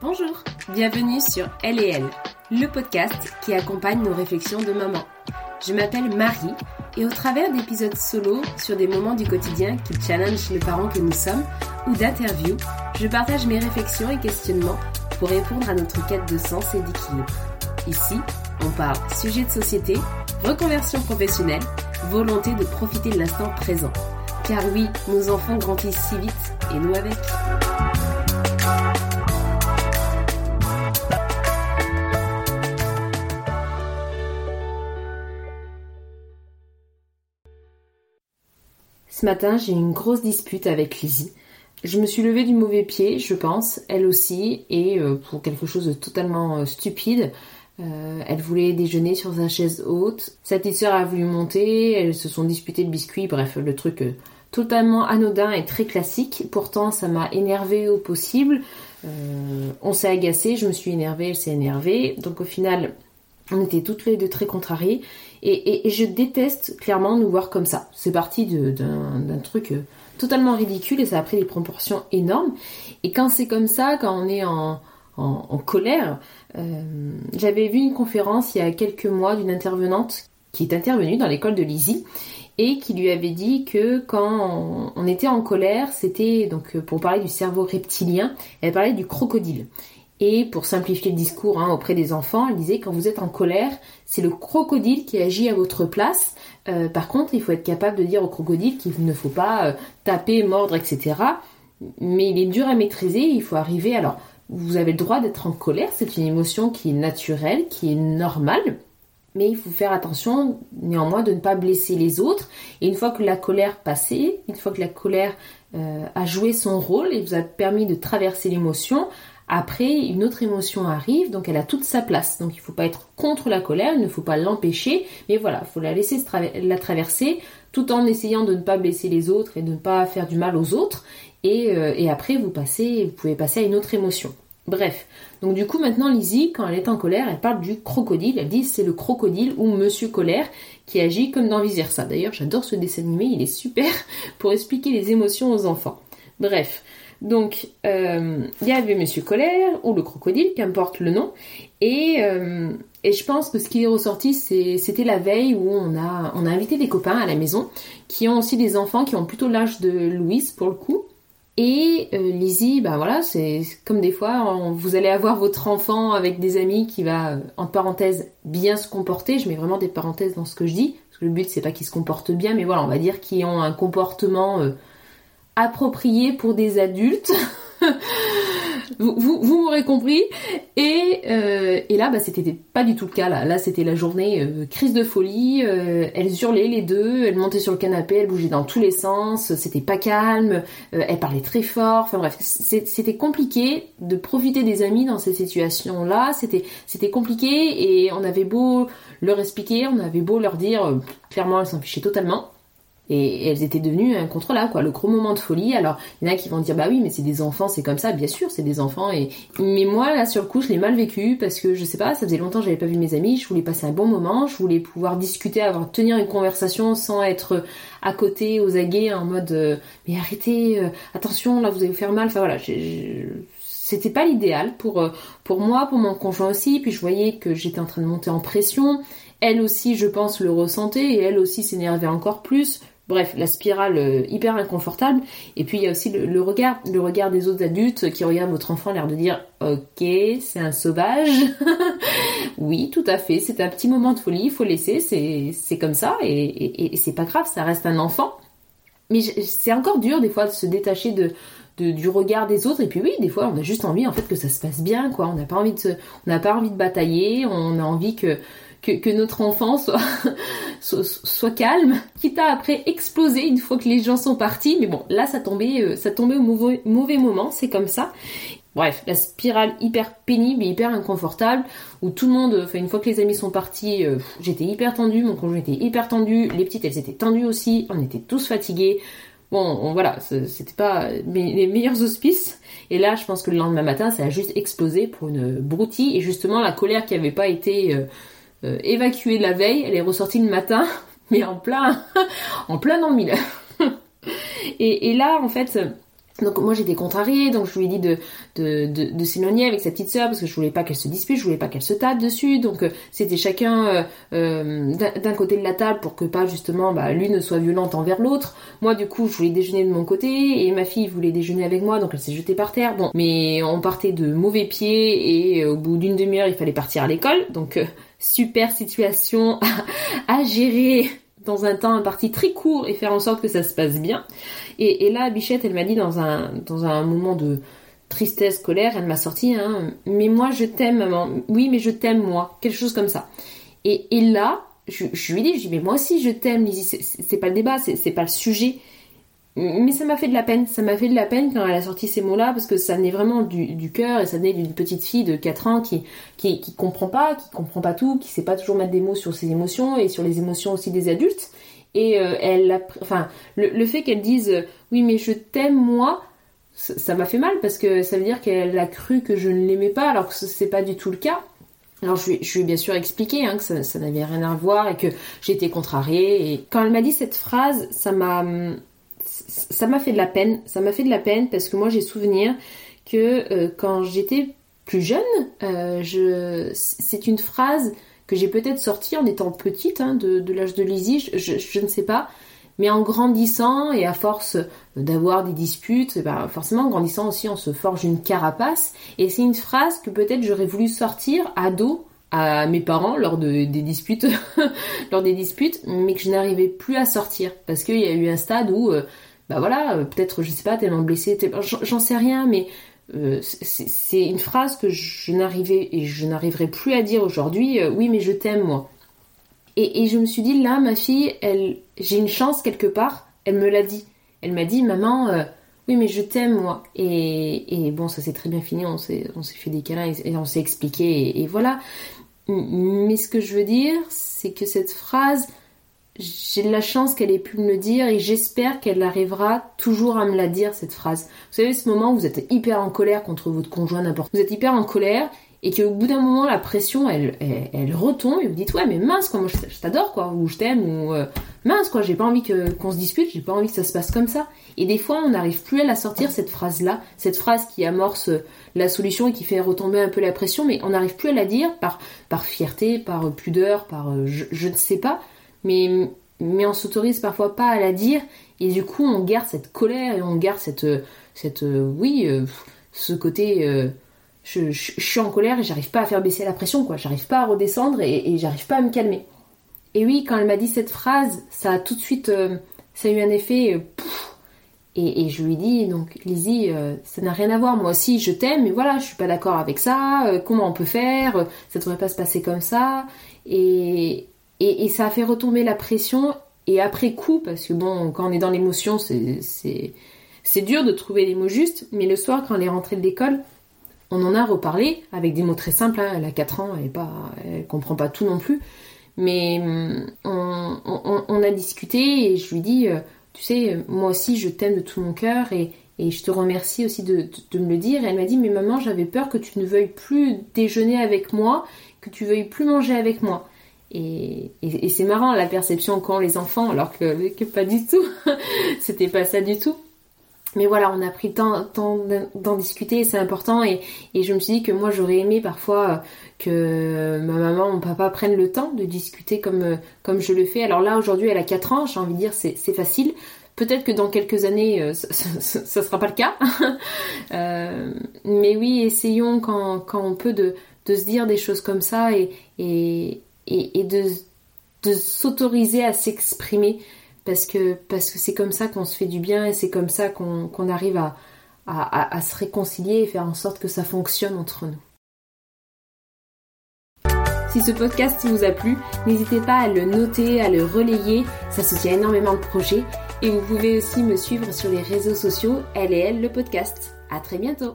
Bonjour, bienvenue sur L et L, le podcast qui accompagne nos réflexions de maman. Je m'appelle Marie et au travers d'épisodes solo sur des moments du quotidien qui challengent le parent que nous sommes ou d'interviews, je partage mes réflexions et questionnements pour répondre à notre quête de sens et d'équilibre. Ici, on parle sujets de société, reconversion professionnelle, volonté de profiter de l'instant présent. Car oui, nos enfants grandissent si vite et nous avec. Ce matin, j'ai eu une grosse dispute avec Lizzie. Je me suis levée du mauvais pied, je pense, elle aussi, et pour quelque chose de totalement stupide. Elle voulait déjeuner sur sa chaise haute. Sa petite sœur a voulu monter, elles se sont disputées de biscuits, bref, le truc totalement anodin et très classique. Pourtant, ça m'a énervée au possible. On s'est agacé, je me suis énervée, elle s'est énervée. Donc au final, on était toutes les deux très contrariées. Et je déteste clairement nous voir comme ça. C'est parti d'un truc totalement ridicule et ça a pris des proportions énormes. Et quand c'est comme ça, quand on est en colère, j'avais vu une conférence il y a quelques mois d'une intervenante qui est intervenue dans l'école de Lizzie et qui lui avait dit que quand on était en colère, c'était donc pour parler du cerveau reptilien, elle parlait du crocodile. Et pour simplifier le discours auprès des enfants, elle disait quand vous êtes en colère, c'est le crocodile qui agit à votre place. Par contre, il faut être capable de dire au crocodile qu'il ne faut pas taper, mordre, etc. Mais il est dur à maîtriser, il faut arriver... Alors, vous avez le droit d'être en colère, c'est une émotion qui est naturelle, qui est normale. Mais il faut faire attention néanmoins de ne pas blesser les autres. Et une fois que la colère passée, une fois que la colère a joué son rôle et vous a permis de traverser l'émotion... Après, une autre émotion arrive, donc elle a toute sa place. Donc il ne faut pas être contre la colère, il ne faut pas l'empêcher. Mais voilà, il faut la laisser la traverser tout en essayant de ne pas blesser les autres et de ne pas faire du mal aux autres. Et après, vous pouvez passer à une autre émotion. Bref, donc du coup maintenant Lizzie, quand elle est en colère, elle parle du crocodile. Elle dit c'est le crocodile ou Monsieur Colère qui agit comme dans Vice-Versa. D'ailleurs, j'adore ce dessin animé, il est super pour expliquer les émotions aux enfants. Bref... Donc, il y avait Monsieur Colère, ou le crocodile, qu'importe le nom, et je pense que ce qui est ressorti, c'était la veille où on a invité des copains à la maison, qui ont aussi des enfants qui ont plutôt l'âge de Louise, pour le coup, et Lizzie, ben voilà, c'est comme des fois, vous allez avoir votre enfant avec des amis qui va, en parenthèse, bien se comporter, je mets vraiment des parenthèses dans ce que je dis, parce que le but, c'est pas qu'ils se comportent bien, mais voilà, on va dire qu'ils ont un comportement... approprié pour des adultes, vous m'aurez compris, et là bah, c'était pas du tout le cas, là c'était la journée crise de folie, elles hurlaient les deux, elles montaient sur le canapé, elles bougeaient dans tous les sens, c'était pas calme, elles parlaient très fort, enfin bref, c'était compliqué de profiter des amis dans ces situations-là, c'était compliqué et on avait beau leur expliquer, on avait beau leur dire, clairement elles s'en fichaient totalement. Et elles étaient devenues incontrôlables, quoi. Le gros moment de folie. Alors, il y en a qui vont dire, bah oui, mais c'est des enfants, c'est comme ça. Bien sûr, c'est des enfants. Mais moi, là, sur le coup, je l'ai mal vécu parce que, je sais pas, ça faisait longtemps que j'avais pas vu mes amis. Je voulais passer un bon moment. Je voulais pouvoir discuter, tenir une conversation sans être à côté, aux aguets, en mode, mais arrêtez, attention, là, vous allez vous faire mal. Enfin, voilà, c'était pas l'idéal pour moi, pour mon conjoint aussi. Puis je voyais que j'étais en train de monter en pression. Elle aussi, je pense, le ressentait et elle aussi s'énervait encore plus. Bref, la spirale hyper inconfortable. Et puis, il y a aussi le regard des autres adultes qui regardent votre enfant, l'air de dire « Ok, c'est un sauvage. » Oui, tout à fait. C'est un petit moment de folie. Il faut laisser. C'est comme ça. Et c'est pas grave. Ça reste un enfant. Mais c'est encore dur, des fois, de se détacher du regard des autres. Et puis oui, des fois, on a juste envie, en fait, que ça se passe bien, quoi. On n'a pas envie de batailler. On a envie que notre enfant soit calme, quitte à après exploser une fois que les gens sont partis. Mais bon, là, ça tombait au mauvais moment, c'est comme ça. Bref, la spirale hyper pénible et hyper inconfortable, où tout le monde, enfin une fois que les amis sont partis, j'étais hyper tendue, mon conjoint était hyper tendu, les petites, elles étaient tendues aussi, on était tous fatigués. Bon, voilà, c'était pas les meilleurs auspices. Et là, je pense que le lendemain matin, ça a juste explosé pour une broutille. Et justement, la colère qui avait pas été... évacuée de la veille, elle est ressortie le matin, mais en plein dans le mille. Et là, en fait, Donc moi j'étais contrariée, donc je lui ai dit de s'éloigner avec sa petite sœur parce que je voulais pas qu'elle se dispute, je voulais pas qu'elle se tape dessus, donc c'était chacun d'un côté de la table pour que pas justement l'une soit violente envers l'autre. Moi du coup je voulais déjeuner de mon côté et ma fille voulait déjeuner avec moi, donc elle s'est jetée par terre. Bon, mais on partait de mauvais pieds et au bout d'une demi-heure il fallait partir à l'école, donc super situation à gérer dans un temps imparti très court et faire en sorte que ça se passe bien. Et là, Bichette, elle m'a dit dans un moment de tristesse, colère, elle m'a sorti « Mais moi, je t'aime, maman. Oui, mais je t'aime, moi. » Quelque chose comme ça. Et là, je lui ai dit, « Mais moi aussi, je t'aime, Lizzie. C'est pas le débat, c'est pas le sujet. » Mais ça m'a fait de la peine. Ça m'a fait de la peine quand elle a sorti ces mots-là, parce que ça venait vraiment du cœur et ça venait d'une petite fille de 4 ans qui comprend pas tout, qui sait pas toujours mettre des mots sur ses émotions et sur les émotions aussi des adultes. Et le fait qu'elle dise « Oui, mais je t'aime, moi », ça m'a fait mal parce que ça veut dire qu'elle a cru que je ne l'aimais pas, alors que c'est pas du tout le cas. Alors je lui ai bien sûr expliqué que ça n'avait rien à voir et que j'étais contrariée. Et quand elle m'a dit cette phrase, ça m'a fait de la peine. Ça m'a fait de la peine parce que moi j'ai souvenir que quand j'étais plus jeune, c'est une phrase que j'ai peut-être sortie en étant petite, de l'âge de Lizzie, je ne sais pas. Mais en grandissant et à force d'avoir des disputes, forcément en grandissant aussi on se forge une carapace. Et c'est une phrase que peut-être j'aurais voulu sortir ado à mes parents lors des disputes, mais que je n'arrivais plus à sortir parce qu'il y a eu un stade où, peut-être, je sais pas, tellement blessée, j'en sais rien, mais c'est une phrase que je n'arriverai plus à dire aujourd'hui. Oui, mais je t'aime, moi. Et je me suis dit, là, ma fille, j'ai une chance quelque part. Elle me l'a dit. Elle m'a dit, maman. Oui, mais je t'aime, moi. Et bon, ça s'est très bien fini. On s'est fait des câlins et on s'est expliqué. Et voilà. Mais ce que je veux dire, c'est que cette phrase, j'ai de la chance qu'elle ait pu me le dire. Et j'espère qu'elle arrivera toujours à me la dire, cette phrase. Vous savez, ce moment où vous êtes hyper en colère contre votre conjoint, n'importe quoi. Vous êtes hyper en colère. Et qu'au bout d'un moment, la pression, elle retombe. Et vous dites, ouais, mais mince, quoi, moi, je t'adore, quoi. Ou je t'aime, ou mince, quoi, j'ai pas envie qu'on se dispute, j'ai pas envie que ça se passe comme ça. Et des fois, on n'arrive plus à la sortir, cette phrase-là. Cette phrase qui amorce la solution et qui fait retomber un peu la pression. Mais on n'arrive plus à la dire par fierté, par pudeur, par je ne sais pas. Mais on s'autorise parfois pas à la dire. Et du coup, on garde cette colère et on garde ce côté... Je suis en colère et j'arrive pas à faire baisser la pression, quoi. J'arrive pas à redescendre et j'arrive pas à me calmer. Et oui, quand elle m'a dit cette phrase, ça a tout de suite... ça a eu un effet... pouf. Et je lui ai dit, donc, Lizzie, ça n'a rien à voir. Moi aussi, je t'aime, mais voilà, je suis pas d'accord avec ça. Comment on peut faire ? Ça devrait pas se passer comme ça. Et ça a fait retomber la pression. Et après coup, parce que bon, quand on est dans l'émotion, c'est dur de trouver les mots justes. Mais le soir, quand elle est rentrée de l'école... on en a reparlé avec des mots très simples. Elle a 4 ans, elle comprend pas tout non plus. Mais on a discuté et je lui dis, tu sais, moi aussi je t'aime de tout mon cœur et je te remercie aussi de me le dire. Et elle m'a dit, mais maman, j'avais peur que tu ne veuilles plus déjeuner avec moi, que tu veuilles plus manger avec moi. Et c'est marrant la perception qu'ont les enfants, alors que pas du tout. C'était pas ça du tout. Mais voilà, on a pris le temps d'en discuter, c'est important. Et je me suis dit que moi, j'aurais aimé parfois que ma maman, mon papa prennent le temps de discuter comme je le fais. Alors là, aujourd'hui, elle a 4 ans, j'ai envie de dire, c'est facile. Peut-être que dans quelques années, ça sera pas le cas. Mais oui, essayons quand on peut de se dire des choses comme ça et de s'autoriser à s'exprimer. Parce que c'est comme ça qu'on se fait du bien et c'est comme ça qu'on arrive à se réconcilier et faire en sorte que ça fonctionne entre nous. Si ce podcast vous a plu, n'hésitez pas à le noter, à le relayer, ça soutient énormément le projet. Et vous pouvez aussi me suivre sur les réseaux sociaux L et L, le podcast. À très bientôt.